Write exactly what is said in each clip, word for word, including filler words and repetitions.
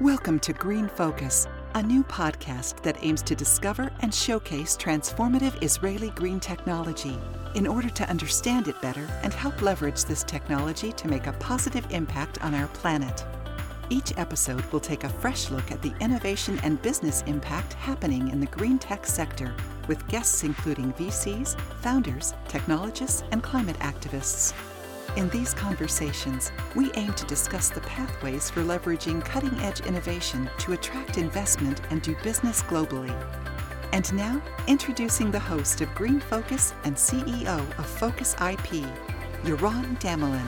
Welcome to Green Focus, a new podcast that aims to discover and showcase transformative Israeli green technology in order to understand it better and help leverage this technology to make a positive impact on our planet. Each episode will take a fresh look at the innovation and business impact happening in the green tech sector, with guests including V Cs, founders, technologists, and climate activists. In these conversations, we aim to discuss the pathways for leveraging cutting-edge innovation to attract investment and do business globally. And now, introducing the host of Green Focus and C E O of Focus I P, Yaron Damelin.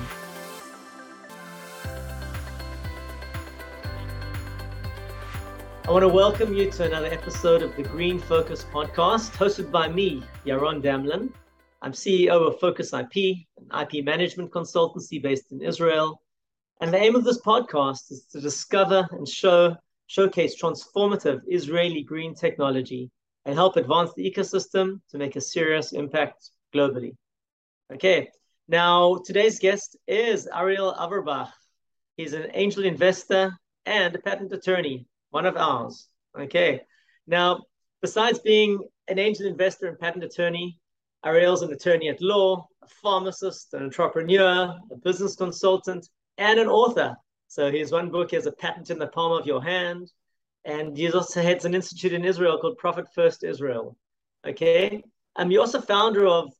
I want to welcome you to another episode of the Green Focus podcast, hosted by me, Yaron Damelin. I'm C E O of Focus I P, an I P management consultancy based in Israel. And the aim of this podcast is to discover and show, showcase transformative Israeli green technology and help advance the ecosystem to make a serious impact globally. Okay, now today's guest is Ariel Averbuch. He's an angel investor and a patent attorney, one of ours. Okay, now besides being an angel investor and patent attorney, Ariel's an attorney at law, a pharmacist, an entrepreneur, a business consultant, and an author. So his one book is A Patent in the Palm of Your Hand. And he also heads an institute in Israel called Profit First Israel. Okay. Um, you're also founder of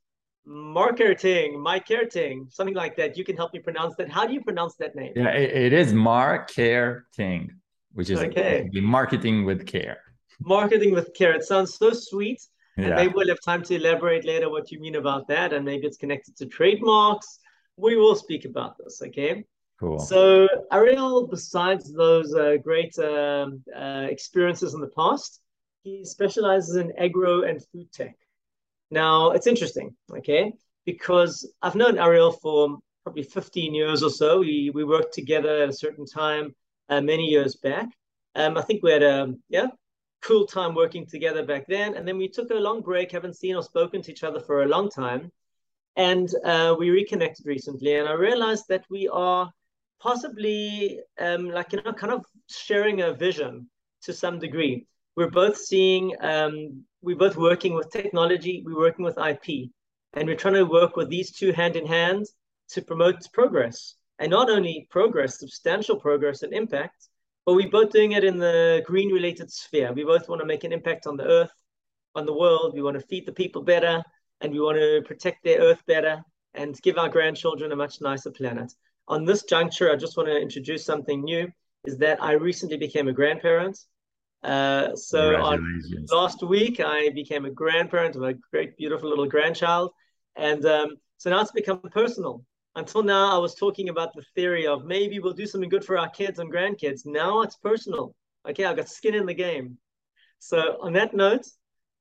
Markerting, Markerting, something like that. You can help me pronounce that. How do you pronounce that name? Yeah, it, it is Markerting, which is okay. Like marketing with care. Marketing with care. It sounds so sweet. Yeah. And maybe we'll have time to elaborate later what you mean about that. And maybe it's connected to trademarks. We will speak about this, okay? Cool. So, Ariel, besides those uh, great um, uh, experiences in the past, he specializes in agro and food tech. Now, it's interesting, okay? Because I've known Ariel for probably fifteen years or so. We we worked together at a certain time uh, many years back. Um, I think we had a, um, yeah? cool time working together back then. And then we took a long break, haven't seen or spoken to each other for a long time. And uh, we reconnected recently. And I realized that we are possibly um, like, you know, kind of sharing a vision to some degree. We're both seeing, um, we're both working with technology, we're working with I P. And we're trying to work with these two hand in hand to promote progress. And not only progress, substantial progress and impact, but we're both doing it in the green-related sphere. We both want to make an impact on the earth, on the world. We want to feed the people better, and we want to protect their earth better and give our grandchildren a much nicer planet. On this juncture, I just want to introduce something new, is that I recently became a grandparent. Uh, so on last week, I became a grandparent of a great, beautiful little grandchild. And um, so now it's become personal. Until now, I was talking about the theory of maybe we'll do something good for our kids and grandkids. Now it's personal. Okay, I've got skin in the game. So on that note,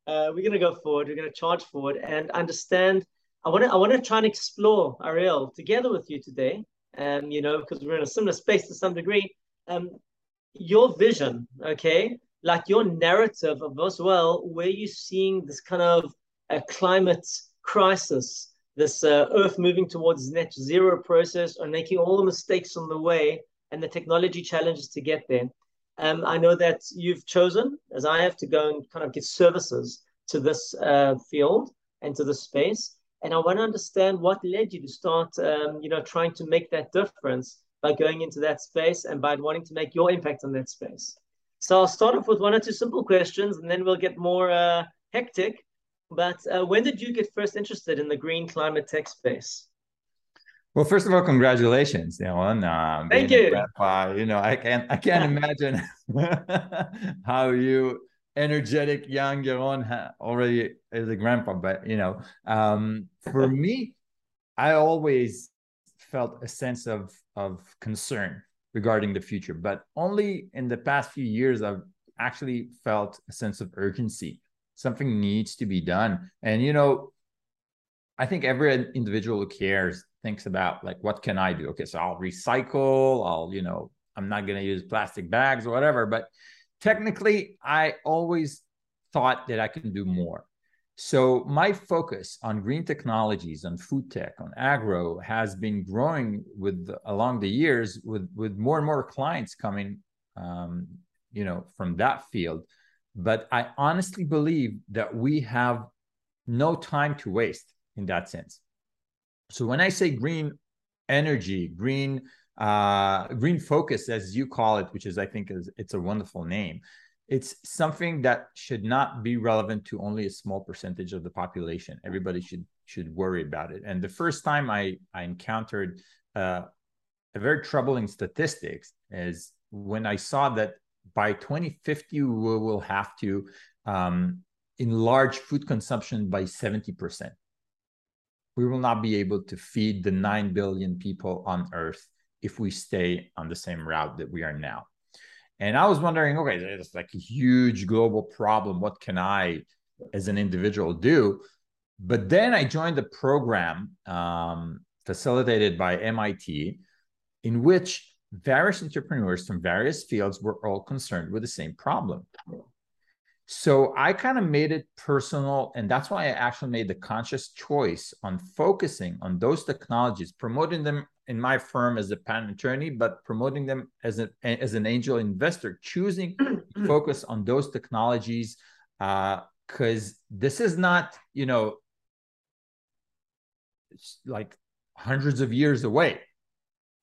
uh, we're going to go forward. We're going to charge forward and understand. I want to I want to try and explore, Ariel, together with you today, um, you know, because we're in a similar space to some degree, um, your vision, okay, like your narrative of as well, where you're seeing this kind of a climate crisis, this uh, earth moving towards net zero process and making all the mistakes on the way and the technology challenges to get there. Um, I know that you've chosen, as I have, to go and kind of give services to this uh, field and to this space. And I want to understand what led you to start, um, you know, trying to make that difference by going into that space and by wanting to make your impact on that space. So I'll start off with one or two simple questions and then we'll get more uh, hectic. But uh, when did you get first interested in the green climate tech space? Well, first of all, congratulations, Yaron. Um, Thank you. Grandpa, you know, I can't, I can't imagine how you, energetic young Yaron, ha- already is a grandpa. But you know, um, for me, I always felt a sense of of concern regarding the future. But only in the past few years, I've actually felt a sense of urgency. Something needs to be done. And, you know, I think every individual who cares thinks about, like, what can I do? Okay, so I'll recycle. I'll, you know, I'm not going to use plastic bags or whatever. But technically, I always thought that I can do more. So my focus on green technologies, on food tech, on agro has been growing with along the years with, with more and more clients coming um, you know, from that field. But I honestly believe that we have no time to waste in that sense. So when I say green energy, green uh, green focus, as you call it, which is, I think, is it's a wonderful name. It's something that should not be relevant to only a small percentage of the population. Everybody should should worry about it. And the first time I, I encountered uh, a very troubling statistics is when I saw that by twenty fifty, we will have to um, enlarge food consumption by seventy percent. We will not be able to feed the nine billion people on Earth if we stay on the same route that we are now. And I was wondering, okay, there's like a huge global problem. What can I, as an individual, do? But then I joined a program um, facilitated by M I T, in which various entrepreneurs from various fields were all concerned with the same problem. So I kind of made it personal, and that's why I actually made the conscious choice on focusing on those technologies, promoting them in my firm as a patent attorney, but promoting them as, a, as an angel investor, choosing to focus on those technologies, because uh, this is not, you know, like hundreds of years away.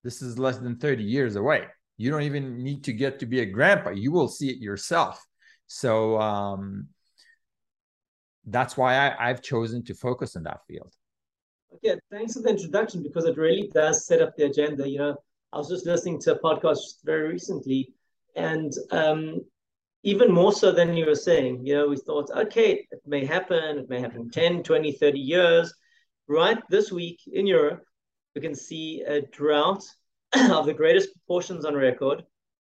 This is less than thirty years away. You don't even need to get to be a grandpa. You will see it yourself. So um, that's why I, I've chosen to focus on that field. Okay, thanks for the introduction, because it really does set up the agenda. You know, I was just listening to a podcast very recently, and um, even more so than you were saying, you know, we thought, okay, it may happen, it may happen ten, twenty, thirty years. Right this week in Europe, we can see a drought of the greatest proportions on record.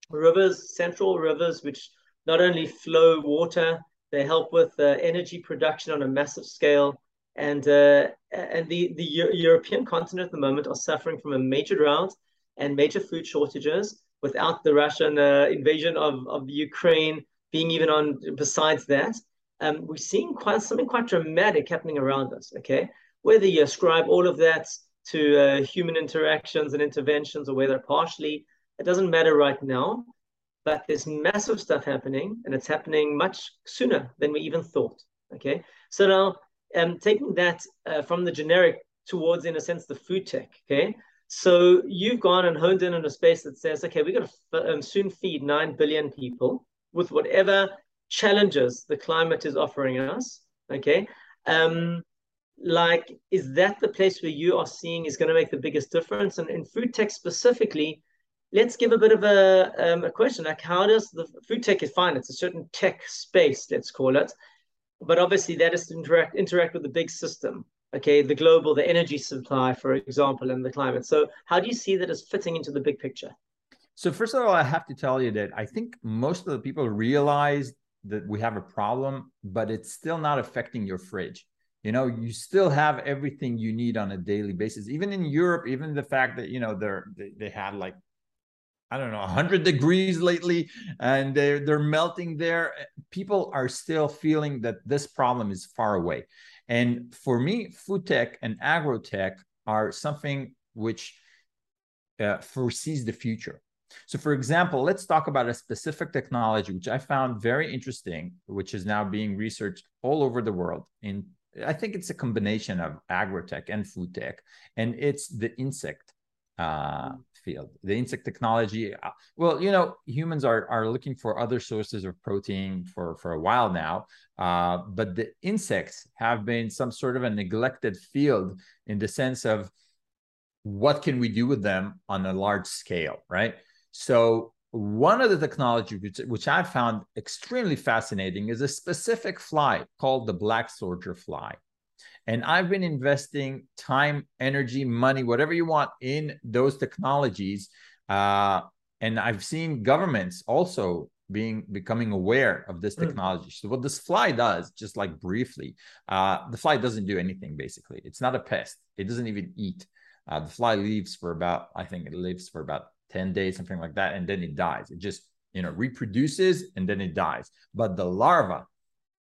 Rivers, central rivers, which not only flow water, they help with uh, energy production on a massive scale. And uh, and the, the Euro European continent at the moment are suffering from a major drought and major food shortages without the Russian uh, invasion of, of Ukraine being even on, besides that. Um, we're seeing quite something quite dramatic happening around us, okay? Whether you ascribe all of that to uh, human interactions and interventions, or whether partially, it doesn't matter right now. But there's massive stuff happening, and it's happening much sooner than we even thought, okay? So now, um, taking that uh, from the generic towards, in a sense, the food tech, okay? So you've gone and honed in on a space that says, okay, we're going to um, soon feed nine billion people with whatever challenges the climate is offering us, okay? Um, like, is that the place where you are seeing is going to make the biggest difference? And in food tech specifically, let's give a bit of a, um, a question, like how does the food tech is fine, it's a certain tech space, let's call it, but obviously that is to interact, interact with the big system, okay, the global, the energy supply, for example, and the climate. So how do you see that as fitting into the big picture? So first of all, I have to tell you that I think most of the people realize that we have a problem, but it's still not affecting your fridge. You know, you still have everything you need on a daily basis, even in Europe, even the fact that, you know, they're, they, they had like, I don't know, one hundred degrees lately, and they're, they're melting there. People are still feeling that this problem is far away. And for me, food tech and agro tech are something which uh, foresees the future. So for example, let's talk about a specific technology, which I found very interesting, which is now being researched all over the world. In, I think it's a combination of agro tech and food tech, and it's the insect uh, field, the insect technology. Well, you know, humans are, are looking for other sources of protein for, for a while now, uh, but the insects have been some sort of a neglected field in the sense of what can we do with them on a large scale, right? So one of the technology which, which I found extremely fascinating is a specific fly called the black soldier fly. And I've been investing time, energy, money, whatever you want, in those technologies. Uh, and I've seen governments also being becoming aware of this technology. So what this fly does, just like briefly, uh, the fly doesn't do anything, basically. It's not a pest. It doesn't even eat. Uh, the fly lives for about, I think it lives for about ten days, something like that. And then it dies. It just, you know, reproduces and then it dies. But the larva,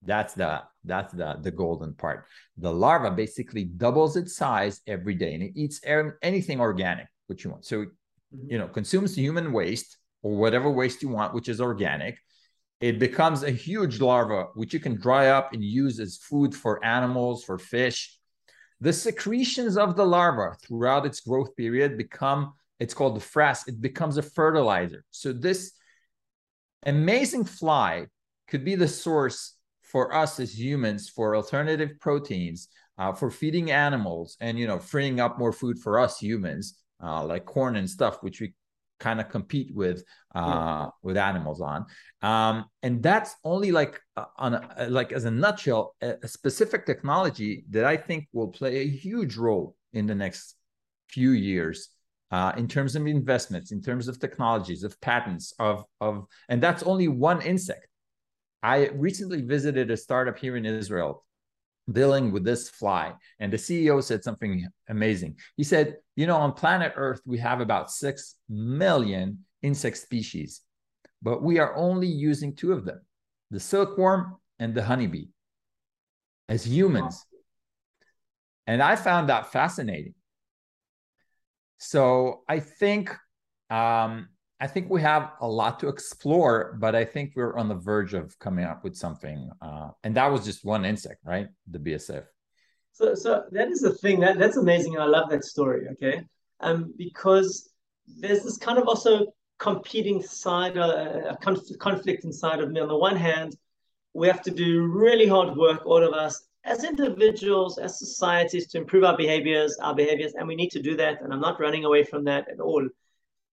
That's the that's the the golden part. The larva basically doubles its size every day, and it eats anything organic, which you want. So it, you know, consumes human waste or whatever waste you want, which is organic. It becomes a huge larva, which you can dry up and use as food for animals, for fish. The secretions of the larva throughout its growth period become, it's called the frass, it becomes a fertilizer. So this amazing fly could be the source for us as humans for alternative proteins, uh, for feeding animals and, you know, freeing up more food for us humans, uh, like corn and stuff, which we kind of compete with uh, yeah. with animals on. Um, and that's only like uh, on a, like as a nutshell, a, a specific technology that I think will play a huge role in the next few years uh, in terms of investments, in terms of technologies, of patents, of of and that's only one insect. I recently visited a startup here in Israel dealing with this fly, and the C E O said something amazing. He said, you know, on planet Earth, we have about six million insect species, but we are only using two of them, the silkworm and the honeybee, as humans. And I found that fascinating. So I think, um, I think we have a lot to explore, but I think we're on the verge of coming up with something. Uh, and that was just one insect, right? The B S F. So, so that is the thing that that's amazing. And I love that story. Okay. Um, because there's this kind of also competing side, uh, a conf- conflict inside of me. On the one hand, we have to do really hard work, all of us as individuals, as societies, to improve our behaviors, our behaviors. And we need to do that. And I'm not running away from that at all.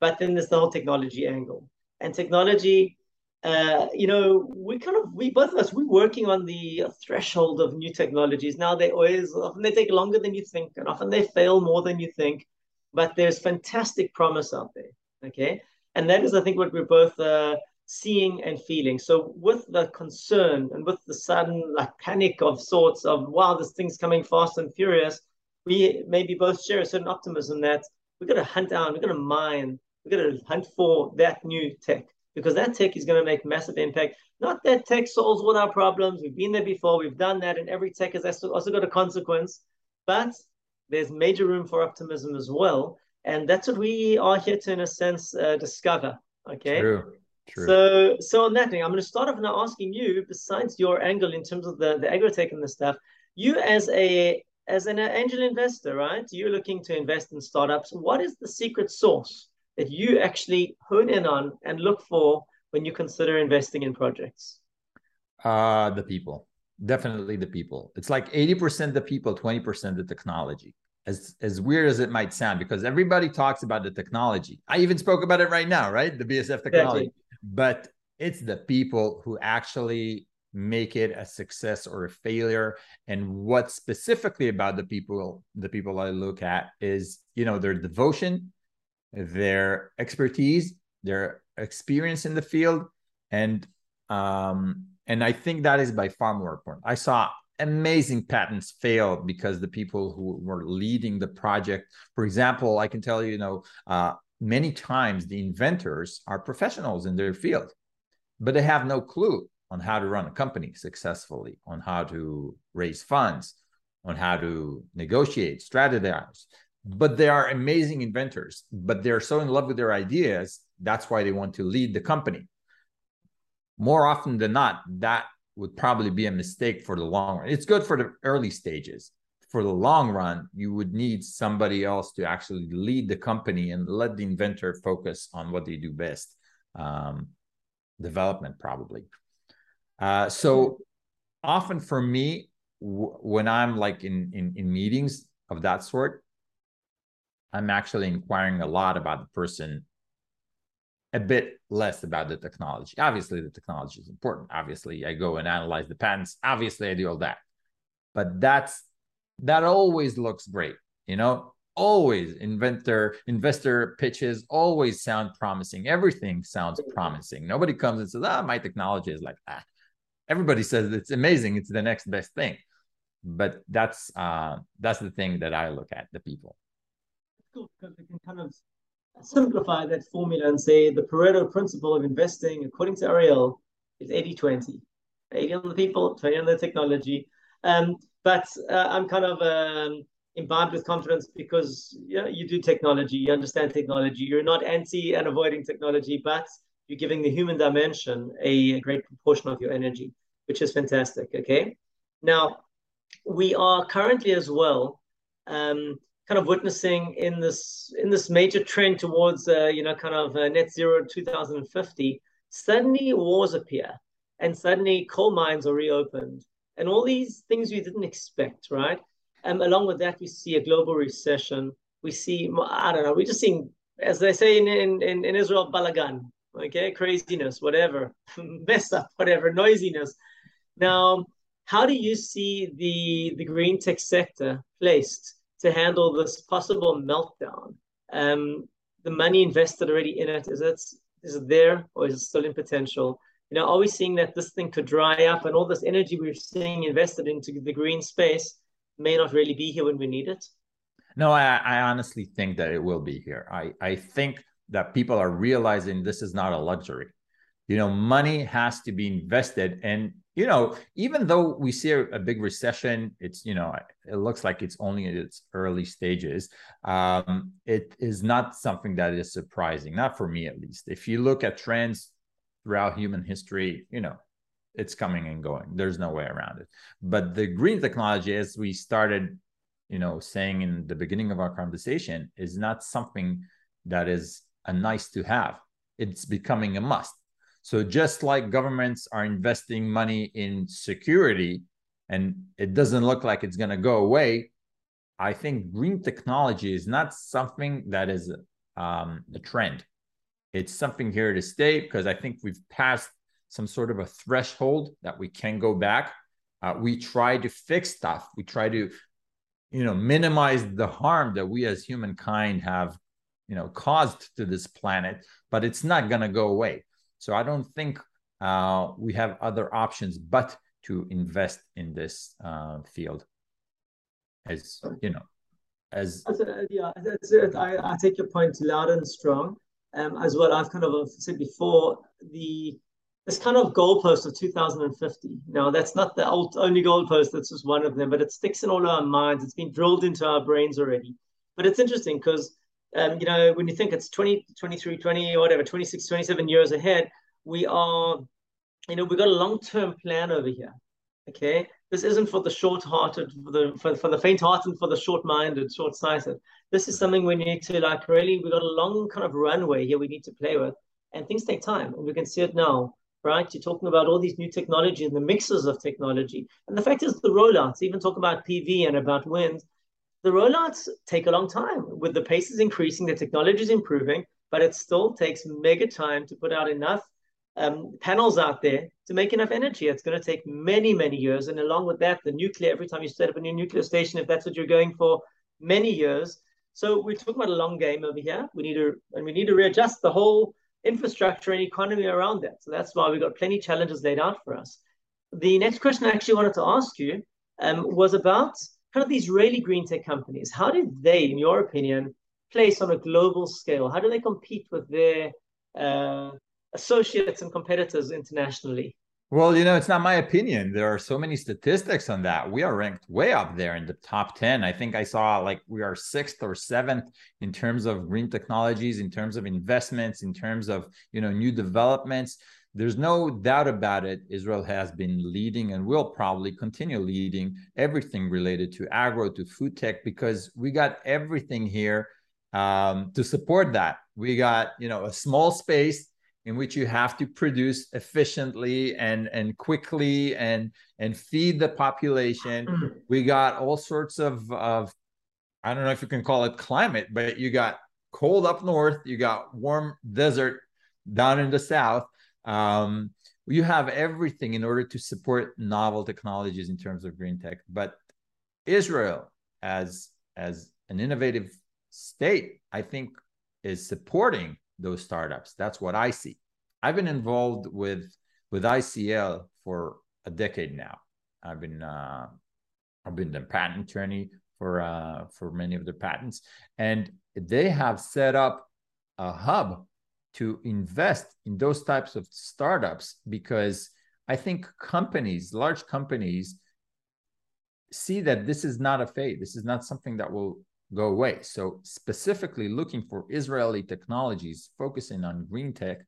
But then there's the whole technology angle. And technology, uh, you know, we kind of, we both of us, we're working on the threshold of new technologies. Now they always, often they take longer than you think, and often they fail more than you think, but there's fantastic promise out there, okay? And that is, I think, what we're both uh, seeing and feeling. So with the concern and with the sudden like panic of sorts of, wow, this thing's coming fast and furious, we maybe both share a certain optimism that we're gonna hunt down, we're gonna mine, we're going to hunt for that new tech, because that tech is going to make massive impact. Not that tech solves all our problems. We've been there before. We've done that. And every tech has also got a consequence. But there's major room for optimism as well. And that's what we are here to, in a sense, uh, discover. Okay. True. True. So, so on that thing, I'm going to start off now asking you, besides your angle in terms of the, the agri-tech and the stuff, you as a as an angel investor, right? You're looking to invest in startups. What is the secret sauce that you actually hone in on and look for when you consider investing in projects? Uh, the people, definitely the people. It's like eighty percent the people, twenty percent the technology, as, as weird as it might sound, because everybody talks about the technology. I even spoke about it right now, right? The B S F technology, exactly. But it's the people who actually make it a success or a failure. And what specifically about the people, the people I look at is, you know, their devotion, their expertise, their experience in the field. And um, and I think that is by far more important. I saw amazing patents fail because the people who were leading the project, for example, I can tell you, you know, uh, many times the inventors are professionals in their field, but they have no clue on how to run a company successfully, on how to raise funds, on how to negotiate, strategize. But they are amazing inventors, but they're so in love with their ideas. That's why they want to lead the company. More often than not, that would probably be a mistake for the long run. It's good for the early stages. For the long run, you would need somebody else to actually lead the company and let the inventor focus on what they do best, um, development probably. Uh, so often for me, w- when I'm like in, in, in meetings of that sort, I'm actually inquiring a lot about the person, a bit less about the technology. Obviously, the technology is important. Obviously, I go and analyze the patents. Obviously, I do all that. But that's that always looks great, you know? Always inventor, investor pitches always sound promising. Everything sounds promising. Nobody comes and says, ah, my technology is like that. Everybody says it's amazing. It's the next best thing. But that's uh, that's the thing that I look at, the people. Because we can kind of simplify that formula and say the Pareto principle of investing, according to Ariel, is eighty twenty. eighty on the people, twenty on the technology. Um, but uh, I'm kind of um, embalmed with confidence because yeah, you do technology, you understand technology, you're not anti and avoiding technology, but you're giving the human dimension a great proportion of your energy, which is fantastic, okay? Now, we are currently as well um, kind of witnessing in this in this major trend towards, uh, you know, kind of uh, net zero two thousand fifty, suddenly wars appear and suddenly coal mines are reopened and all these things you didn't expect, right? Um, along with that, we see a global recession. We see, I don't know, we're just seeing, as they say in, in, in Israel, balagan, okay, craziness, whatever, mess up, whatever, noisiness. Now, how do you see the, the green tech sector placed to handle this possible meltdown? Um, the money invested already in it, is it, is it there or is it still in potential? You know, are we seeing that this thing could dry up and all this energy we're seeing invested into the green space may not really be here when we need it? No, I, I honestly think that it will be here. I, I think that people are realizing this is not a luxury. You know, money has to be invested. And, you know, even though we see a, a big recession, it's, you know, it looks like it's only in its early stages. Um, it is not something that is surprising, not for me at least. If you look at trends throughout human history, you know, it's coming and going. There's no way around it. But the green technology, as we started, you know, saying in the beginning of our conversation, is not something that is a nice to have. It's becoming a must. So just like governments are investing money in security and it doesn't look like it's going to go away, I think green technology is not something that is um, a trend. It's something here to stay because I think we've passed some sort of a threshold that we can go back. Uh, we try to fix stuff. We try to, you know, minimize the harm that we as humankind have, you know, caused to this planet, but it's not going to go away. So I don't think uh, we have other options but to invest in this uh, field as, you know, as... Yeah, that's it. I, I take your point loud and strong. Um, as well, I've kind of said before, the This kind of goalpost of two thousand fifty. Now, that's not the old, only goalpost, that's just one of them, but it sticks in all our minds. It's been drilled into our brains already. But it's interesting because, um, you know, when you think it's twenty, twenty-three, twenty, whatever, twenty-six, twenty-seven years ahead, we are, you know, we've got a long-term plan over here, okay? This isn't for the short-hearted, for the, for, for the faint-hearted, for the short-minded, short-sighted. This is something we need to, like, really, we've got a long kind of runway here we need to play with. And things take time, and we can see it now. Right? You're talking about all these new technology and the mixes of technology. And the fact is the rollouts, even talk about P V and about wind, the rollouts take a long time. With the pace is increasing, the technology is improving, but it still takes mega time to put out enough um, panels out there to make enough energy. It's going to take many, many years. And along with that, the nuclear, every time you set up a new nuclear station, if that's what you're going for, many years. So we're talking about a long game over here. We need to, and we need to readjust the whole infrastructure and economy around that. So that's why we've got plenty of challenges laid out for us. The next question I actually wanted to ask you um, was about kind of the Israeli green tech companies. How did they, in your opinion, place on a global scale? How do they compete with their uh, associates and competitors internationally? Well, you know, it's not my opinion. There are so many statistics on that. We are ranked way up there in the top ten. I think I saw like we are sixth or seventh in terms of green technologies, in terms of investments, in terms of, you know, new developments. There's no doubt about it. Israel has been leading and will probably continue leading everything related to agro, to food tech, because we got everything here um, to support that. We got, you know, a small space in which you have to produce efficiently and, and quickly and, and feed the population. Mm-hmm. We got all sorts of, of, I don't know if you can call it climate, but you got cold up north, you got warm desert down in the south. Um, you have everything in order to support novel technologies in terms of green tech. But Israel, as, as an innovative state, I think is supporting those startups. That's what I see. I've been involved with with I C L for a decade now. I've been uh, I've been the patent attorney for uh, for many of their patents, and they have set up a hub to invest in those types of startups because I think companies, large companies, see that this is not a fade. This is not something that will go away. So specifically looking for Israeli technologies, focusing on green tech,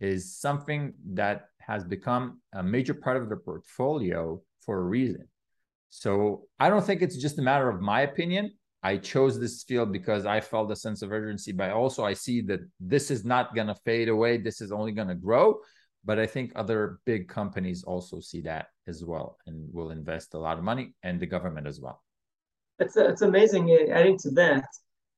is something that has become a major part of the portfolio for a reason. So I don't think it's just a matter of my opinion. I chose this field because I felt a sense of urgency, but also I see that this is not going to fade away. This is only going to grow. But I think other big companies also see that as well and will invest a lot of money, and the government as well. It's, it's amazing. Adding to that,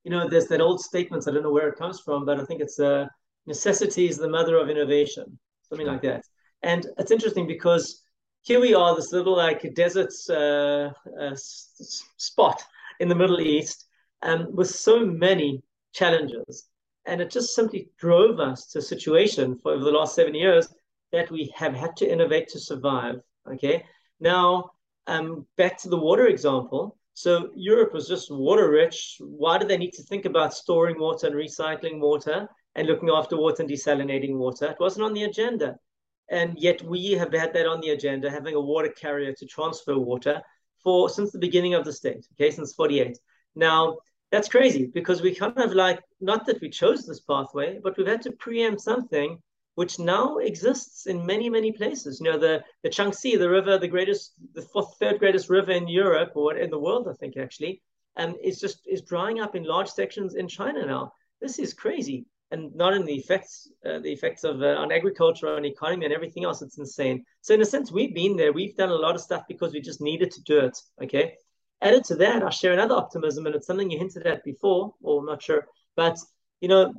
you know, there's that old statement, I don't know where it comes from, but I think it's uh, necessity is the mother of innovation, something like that. And it's interesting because here we are, this little like desert uh, uh, spot in the Middle East, um, with so many challenges. And it just simply drove us to a situation for over the last seven years that we have had to innovate to survive, okay? Now, um, back to the water example. So Europe was just water rich. Why do they need to think about storing water and recycling water and looking after water and desalinating water? It wasn't on the agenda. And yet we have had that on the agenda, having a water carrier to transfer water for since the beginning of the state, okay, since forty-eight. Now, that's crazy because we kind of like, not that we chose this pathway, but we've had to preempt something which now exists in many, many places. You know, the, the Changxi, the river, the greatest, the fourth, third greatest river in Europe or in the world, I think actually, um, is just is drying up in large sections in China now. This is crazy. And not in the effects, uh, the effects of uh, on agriculture, on economy and everything else, it's insane. So in a sense, we've been there, we've done a lot of stuff because we just needed to do it, okay? Added to that, I'll share another optimism, and it's something you hinted at before, or I'm not sure, but, you know,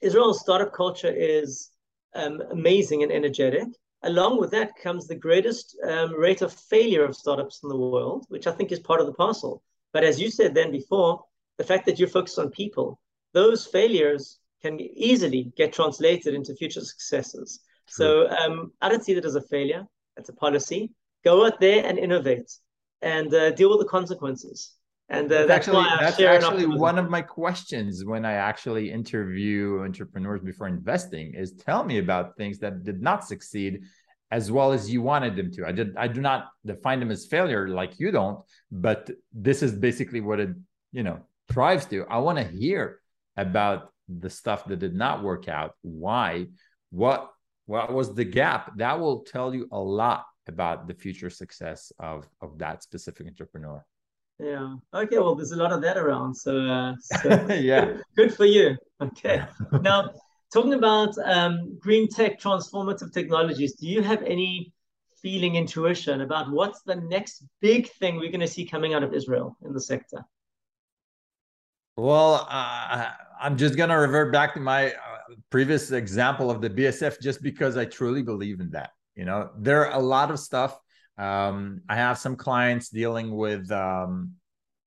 Israel's startup culture is um, amazing and energetic. Along with that comes the greatest um, rate of failure of startups in the world, which I think is part of the parcel. But as you said then before, the fact that you're focused on people, those failures can easily get translated into future successes. True. So um, I don't see that as a failure. That's a policy. Go out there and innovate. And uh, deal with the consequences. And uh, that's, that's actually, why that's actually one of my questions when I actually interview entrepreneurs before investing is tell me about things that did not succeed as well as you wanted them to. I did. I do not define them as failure like you don't, but this is basically what it, you know, thrives to. I want to hear about the stuff that did not work out. Why? What? What was the gap? That will tell you a lot about the future success of, of that specific entrepreneur. Yeah. Okay. Well, there's a lot of that around. So, uh, so yeah. Good for you. Okay. Now, talking about um, green tech, transformative technologies, do you have any feeling, intuition about what's the next big thing we're going to see coming out of Israel in the sector? Well, uh, I'm just going to revert back to my uh, previous example of the B S F, just because I truly believe in that. You know, there are a lot of stuff. Um, I have some clients dealing with um,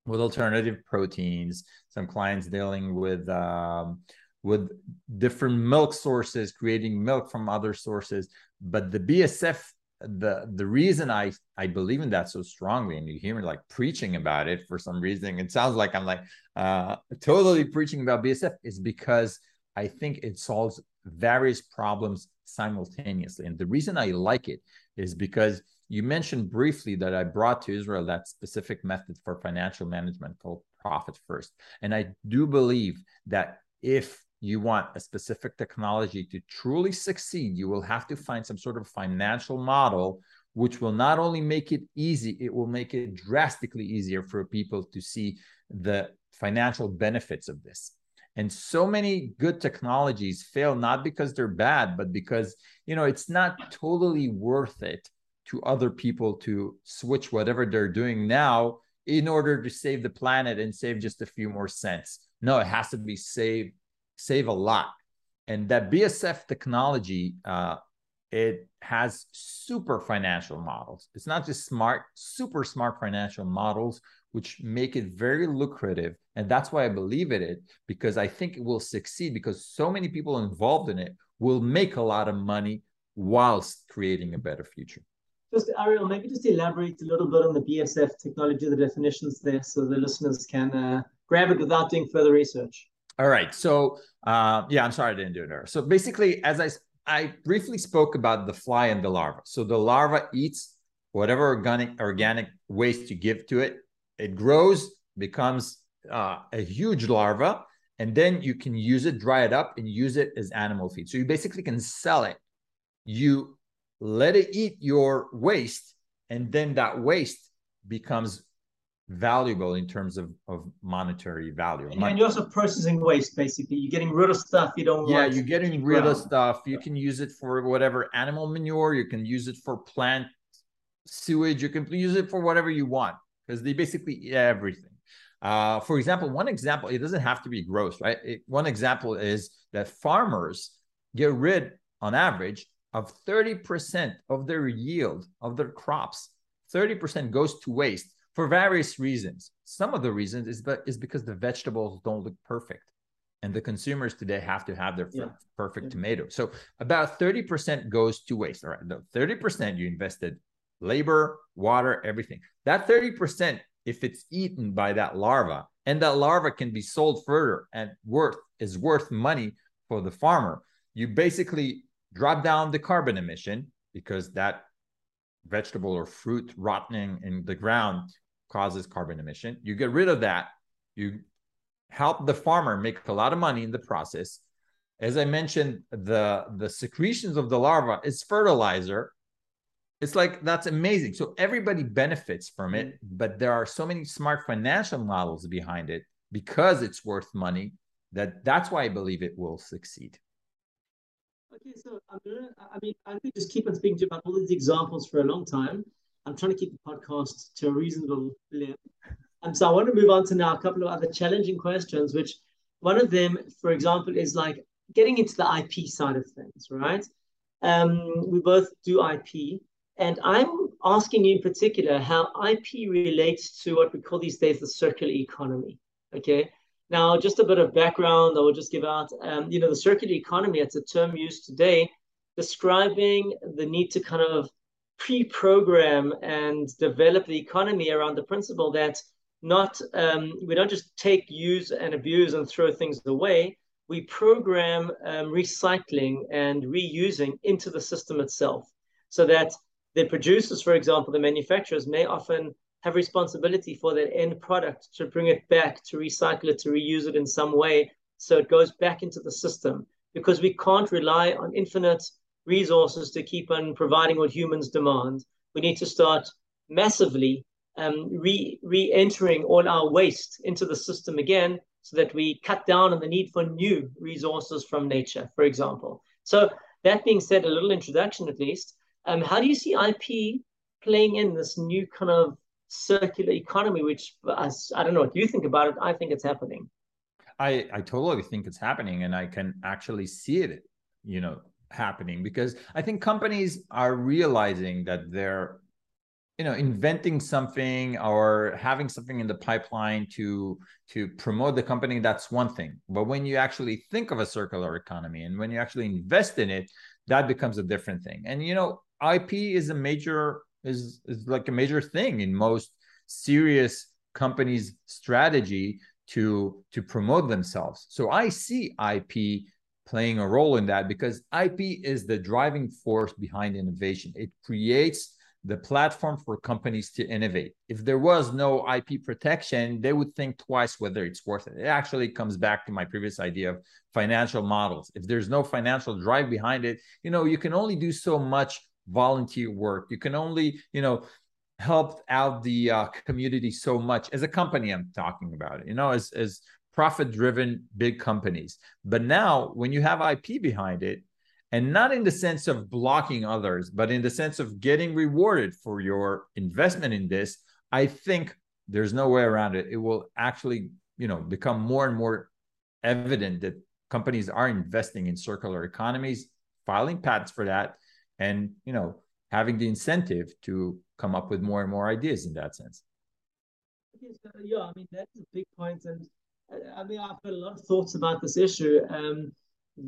with alternative proteins, some clients dealing with um, with different milk sources, creating milk from other sources. But the B S F, the the reason I I believe in that so strongly, and you hear me like preaching about it for some reason, it sounds like I'm like uh, totally preaching about B S F, is because I think it solves various problems simultaneously. And the reason I like it is because you mentioned briefly that I brought to Israel that specific method for financial management called Profit First. And I do believe that if you want a specific technology to truly succeed, you will have to find some sort of financial model which will not only make it easy, it will make it drastically easier for people to see the financial benefits of this. And so many good technologies fail, not because they're bad, but because, you know, it's not totally worth it to other people to switch whatever they're doing now in order to save the planet and save just a few more cents. No, it has to be save, save a lot. And that B S F technology, uh, it has super financial models. It's not just smart, super smart financial models, which make it very lucrative. And that's why I believe in it, because I think it will succeed because so many people involved in it will make a lot of money whilst creating a better future. Just Ariel, maybe just elaborate a little bit on the B S F technology, the definitions there, so the listeners can uh, grab it without doing further research. All right. So uh, yeah, I'm sorry I didn't do it there. So basically, as I, I briefly spoke about the fly and the larva. So the larva eats whatever organic organic waste you give to it, it grows, becomes uh, a huge larva, and then you can use it, dry it up, and use it as animal feed. So you basically can sell it. You let it eat your waste, and then that waste becomes valuable in terms of, of monetary value. And, and you're also processing waste, basically. You're getting rid of stuff you don't yeah, want. Yeah, you're getting rid of stuff. You can use it for whatever animal manure. You can use it for plant sewage. You can use it for whatever you want, because they basically eat everything. Uh, for example, one example, it doesn't have to be gross, right? It, one example is that farmers get rid, on average, of thirty percent of their yield of their crops. thirty percent goes to waste for various reasons. Some of the reasons is, but, is because the vegetables don't look perfect. And the consumers today have to have their yeah. perfect yeah. tomato. So about thirty percent goes to waste. All right, the thirty percent you invested labor, water, everything. That thirty percent, if it's eaten by that larva, and that larva can be sold further and worth is worth money for the farmer, you basically drop down the carbon emission, because that vegetable or fruit rotting in the ground causes carbon emission. You get rid of that. You help the farmer make a lot of money in the process. As I mentioned, the, the secretions of the larva is fertilizer. It's like, that's amazing. So everybody benefits from it, but there are so many smart financial models behind it, because it's worth money, that that's why I believe it will succeed. Okay, so I'm gonna, I mean, I could just keep on speaking to you about all these examples for a long time. I'm trying to keep the podcast to a reasonable length. And so I want to move on to now a couple of other challenging questions, which one of them, for example, is like getting into the I P side of things, right? Um, we both do I P. And I'm asking you in particular how I P relates to what we call these days the circular economy, okay? Now, just a bit of background I will just give out. Um, you know, the circular economy, it's a term used today describing the need to kind of pre-program and develop the economy around the principle that not um, we don't just take, use, and abuse and throw things away. We program um, recycling and reusing into the system itself, so that the producers, for example, the manufacturers, may often have responsibility for that end product, to bring it back, to recycle it, to reuse it in some way, so it goes back into the system, because we can't rely on infinite resources to keep on providing what humans demand. We need to start massively um, re re-entering all our waste into the system again, so that we cut down on the need for new resources from nature, for example. So that being said, a little introduction at least, um, how do you see I P playing in this new kind of circular economy, which us, I don't know what you think about it. I think it's happening. I, I totally think it's happening, and I can actually see it, you know, happening, because I think companies are realizing that they're, you know, inventing something or having something in the pipeline to, to promote the company. That's one thing. But when you actually think of a circular economy, and when you actually invest in it, that becomes a different thing. And, you know, I P is a major Is, is like a major thing in most serious companies' strategy to, to promote themselves. So I see I P playing a role in that, because I P is the driving force behind innovation. It creates the platform for companies to innovate. If there was no I P protection, they would think twice whether it's worth it. It actually comes back to my previous idea of financial models. If there's no financial drive behind it, you know, you can only do so much volunteer work. You can only, you know, help out the uh, community so much, as a company I'm talking about, you know, as, as profit-driven big companies. But now when you have I P behind it, and not in the sense of blocking others, but in the sense of getting rewarded for your investment in this, I think there's no way around it. It will actually, you know, become more and more evident that companies are investing in circular economies, filing patents for that, and, you know, having the incentive to come up with more and more ideas in that sense. Okay, so, yeah, I mean, that's a big point. And I mean, I've got a lot of thoughts about this issue, um,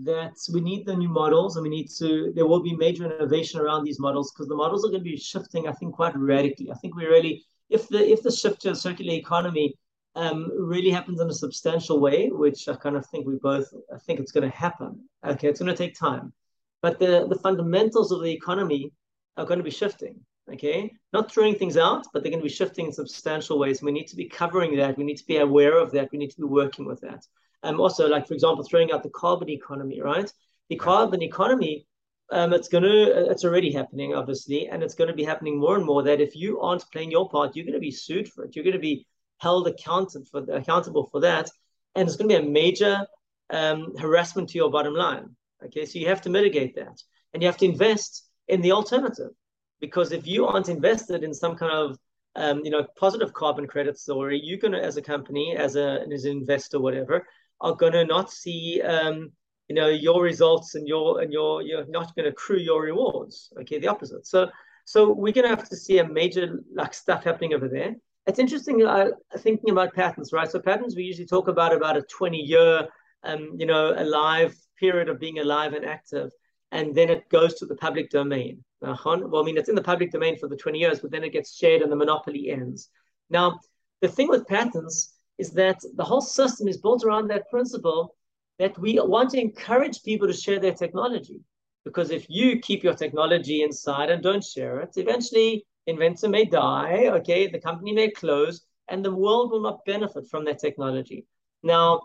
that we need the new models, and we need to, there will be major innovation around these models, because the models are going to be shifting, I think, quite radically. I think we really, if the, if the shift to a circular economy um, really happens in a substantial way, which I kind of think we both, I think it's going to happen. Okay, it's going to take time. But the, the fundamentals of the economy are going to be shifting. okay? Not throwing things out, but they're going to be shifting in substantial ways. We need to be covering that. We need to be aware of that. We need to be working with that. And um, also, like, for example, throwing out the carbon economy, right? The carbon economy, um, it's going to, it's already happening, obviously, and it's going to be happening more and more, that if you aren't playing your part, you're going to be sued for it. You're going to be held accountable for, accountable for that. And it's going to be a major um, harassment to your bottom line, okay? So you have to mitigate that. And you have to invest in the alternative, because if you aren't invested in some kind of um, you know, positive carbon credit story, you're going to, as a company, as, a, as an investor, whatever, are going to not see um, you know, your results, and your and your you're not going to accrue your rewards. Okay, the opposite. So so we're going to have to see a major like stuff happening over there. It's interesting uh, thinking about patents, right? So patents we usually talk about about a twenty year um you know alive period of being alive and active, and then it goes to the public domain. Well, I mean, it's in the public domain for the twenty years, but then it gets shared and the monopoly ends. Now, the thing with patents is that the whole system is built around that principle that we want to encourage people to share their technology. Because if you keep your technology inside and don't share it, eventually inventor may die, okay, the company may close, and the world will not benefit from that technology. Now,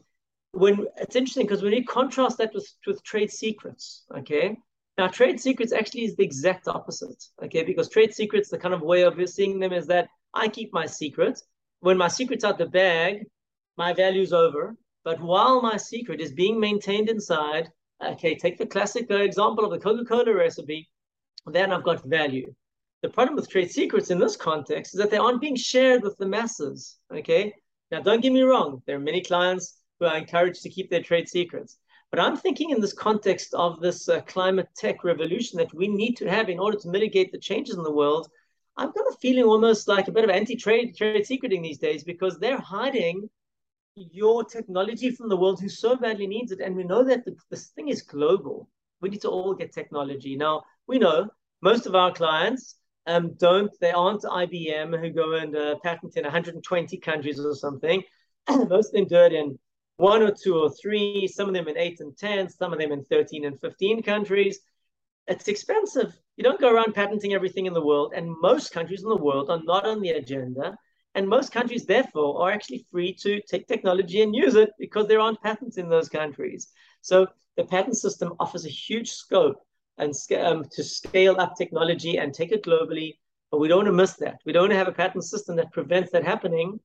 when it's interesting, because when you contrast that with, with trade secrets, okay? Now, trade secrets actually is the exact opposite, okay? Because trade secrets, the kind of way of seeing them is that I keep my secret. When my secret's out the bag, my value's over. But while my secret is being maintained inside, okay, take the classic example of the Coca-Cola recipe, then I've got value. The problem with trade secrets in this context is that they aren't being shared with the masses, okay? Now, don't get me wrong. There are many clients who are encouraged to keep their trade secrets. But I'm thinking in this context of this uh, climate tech revolution that we need to have in order to mitigate the changes in the world, I'm kind of feeling almost like a bit of anti-trade trade secreting these days, because they're hiding your technology from the world who so badly needs it. And we know that the, this thing is global. We need to all get technology. Now, we know most of our clients um, don't, they aren't I B M who go and uh, patent in one hundred twenty countries or something. Most of them do it in one or two or three, some of them in eight and ten, some of them in thirteen and fifteen countries. It's expensive. You don't go around patenting everything in the world, and most countries in the world are not on the agenda. And most countries, therefore, are actually free to take technology and use it because there aren't patents in those countries. So the patent system offers a huge scope and um, to scale up technology and take it globally, but we don't want to miss that. We don't want to have a patent system that prevents that happening.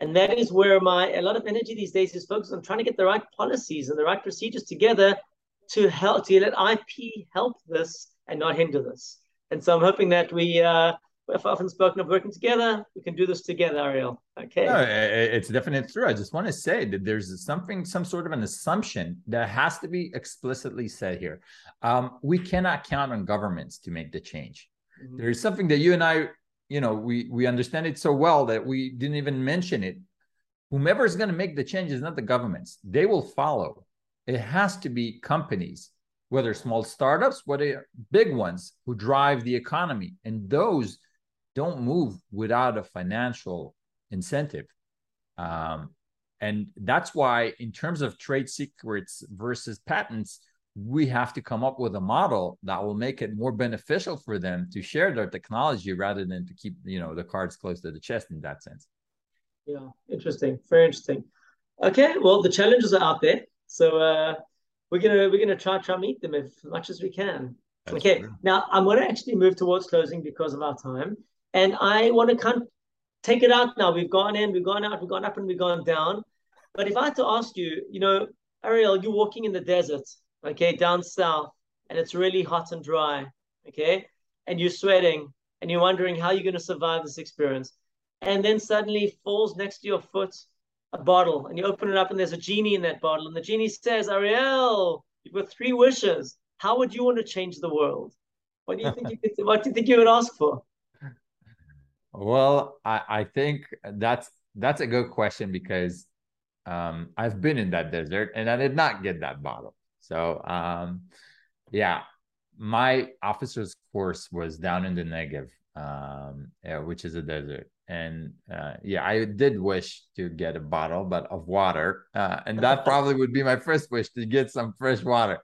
And that is where my a lot of energy these days is focused on trying to get the right policies and the right procedures together to help to let I P help this and not hinder this. And so I'm hoping that we... Uh, We've often spoken of working together. We can do this together, Ariel. Okay. No, it's definitely true. I just want to say that there's something, some sort of an assumption that has to be explicitly said here. Um, we cannot count on governments to make the change. Mm-hmm. There is something that you and I, you know, we we understand it so well that we didn't even mention it. Whomever is going to make the change is not the governments. They will follow. It has to be companies, whether small startups, whether big ones, who drive the economy, and those don't move without a financial incentive. Um, and that's why, in terms of trade secrets versus patents, we have to come up with a model that will make it more beneficial for them to share their technology rather than to keep, you know, the cards close to the chest in that sense. Yeah, interesting, very interesting. Okay, well, the challenges are out there. So uh, we're gonna we're gonna try try meet them as much as we can. That's okay, true. Now I'm gonna actually move towards closing because of our time. And I want to kind of take it out now. We've gone in, we've gone out, we've gone up, and we've gone down. But if I had to ask you, you know, Ariel, you're walking in the desert, okay, down south, and it's really hot and dry, okay? And you're sweating, and you're wondering how you're going to survive this experience. And then suddenly falls next to your foot a bottle, and you open it up, and there's a genie in that bottle. And the genie says, Ariel, you've got three wishes. How would you want to change the world? What do you think you could, what do you think you would ask for? Well, I, I think that's that's a good question, because um, I've been in that desert and I did not get that bottle. So, um, yeah, my officer's course was down in the Negev, um, yeah, which is a desert. And uh, yeah, I did wish to get a bottle, but of water. Uh, and that probably would be my first wish, to get some fresh water.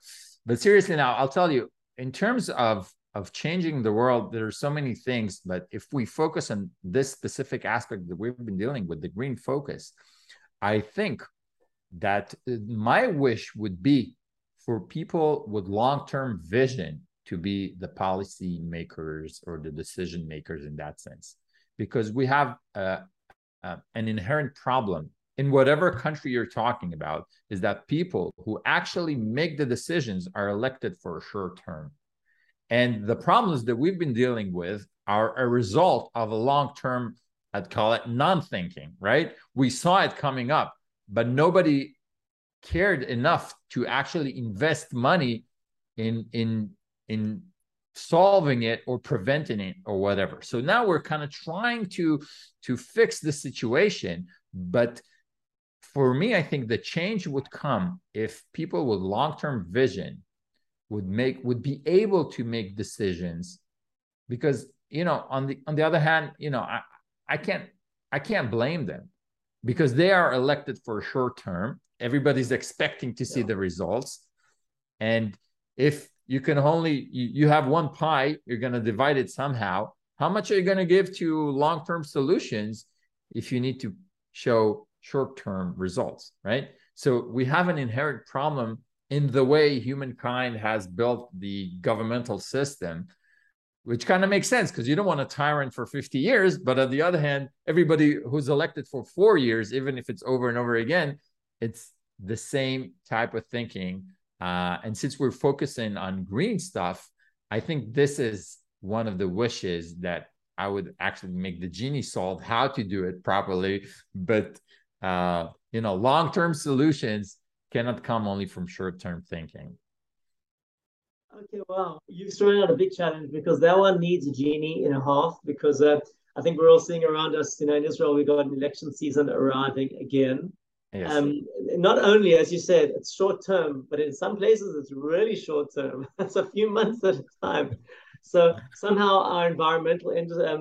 But seriously now, I'll tell you, in terms of of changing the world, there are so many things, but if we focus on this specific aspect that we've been dealing with, the green focus, I think that my wish would be for people with long-term vision to be the policy makers or the decision makers in that sense, because we have uh, uh, an inherent problem in whatever country you're talking about, is that people who actually make the decisions are elected for a short term. And the problems that we've been dealing with are a result of a long-term, I'd call it non-thinking, right? We saw it coming up, but nobody cared enough to actually invest money in, in, in solving it or preventing it or whatever. So now we're kind of trying to, to fix the situation. But for me, I think the change would come if people with long-term vision would make would be able to make decisions, because you know on the on the other hand, you know I I can't I can't blame them, because they are elected for a short term. Everybody's expecting to see yeah. the results, and if you can only you, you have one pie, you're going to divide it somehow. How much are you going to give to long-term solutions if you need to show short-term results, right? So we have an inherent problem in the way humankind has built the governmental system, which kind of makes sense, because you don't want a tyrant for fifty years. But on the other hand, everybody who's elected for four years, even if it's over and over again, it's the same type of thinking. Uh, and since we're focusing on green stuff, I think this is one of the wishes that I would actually make the genie solve how to do it properly. But, uh, you know, long-term solutions cannot come only from short-term thinking. Okay, wow. You've thrown out a big challenge, because that one needs a genie in a half, because uh, I think we're all seeing around us, you know, in Israel, we've got an election season arriving again. Yes. Um, not only, as you said, it's short-term, but in some places it's really short-term. That's a few months at a time. So somehow our environmental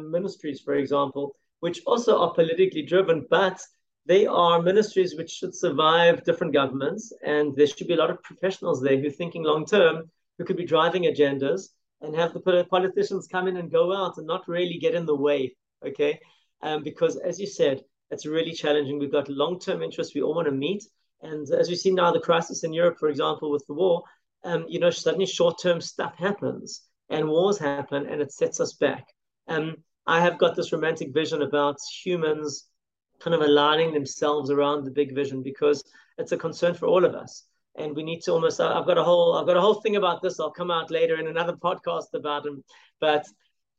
ministries, for example, which also are politically driven, but they are ministries which should survive different governments, and there should be a lot of professionals there who are thinking long-term, who could be driving agendas and have the politicians come in and go out and not really get in the way, okay? Um, because as you said, it's really challenging. We've got long-term interests we all want to meet. And as we see now, the crisis in Europe, for example, with the war, um, you know, suddenly short-term stuff happens and wars happen, and it sets us back. Um, I have got this romantic vision about humans kind of aligning themselves around the big vision, because it's a concern for all of us. And we need to almost, I've got a whole, I've got a whole thing about this. I'll come out later in another podcast about them, but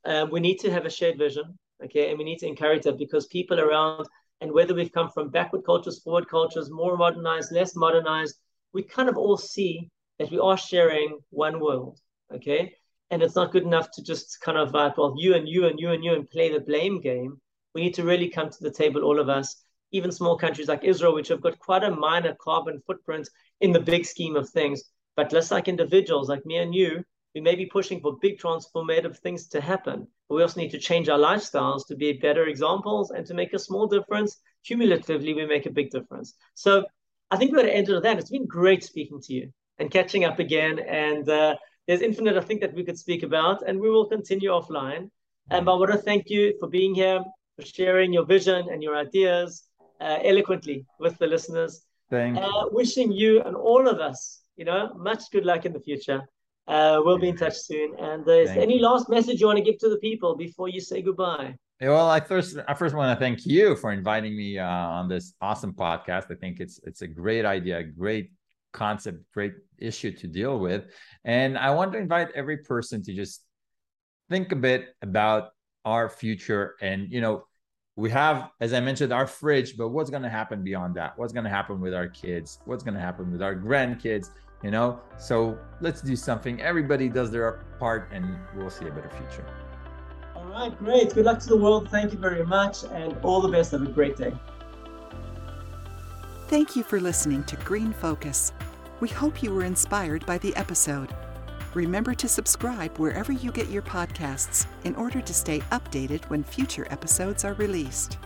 um, we need to have a shared vision. Okay. And we need to encourage that, because people around, and whether we've come from backward cultures, forward cultures, more modernized, less modernized, we kind of all see that we are sharing one world. Okay. And it's not good enough to just kind of like, well, you and you and you and you and play the blame game. We need to really come to the table, all of us, even small countries like Israel, which have got quite a minor carbon footprint in the big scheme of things. But less like individuals, like me and you, we may be pushing for big transformative things to happen. But we also need to change our lifestyles to be better examples, and to make a small difference, cumulatively, we make a big difference. So I think we're at the end of that. It's been great speaking to you and catching up again. And uh, there's infinite, I think, that we could speak about, and we will continue offline. And I want to thank you for being here, for sharing your vision and your ideas uh, eloquently with the listeners. Thank you. Uh, wishing you and all of us, you know, much good luck in the future. Uh, we'll be in touch soon. And uh, is there any last message you want to give to the people before you say goodbye? Well, I first, I first want to thank you for inviting me uh, on this awesome podcast. I think it's it's a great idea, a great concept, great issue to deal with. And I want to invite every person to just think a bit about our future. And, you know, we have, as I mentioned, our fridge, but what's going to happen beyond that? What's going to happen with our kids? What's going to happen with our grandkids? You know, so let's do something. Everybody does their part, and we'll see a better future. All right, great. Good luck to the world. Thank you very much, and all the best. Have a great day. Thank you for listening to Green Focus. We hope you were inspired by the episode. Remember to subscribe wherever you get your podcasts in order to stay updated when future episodes are released.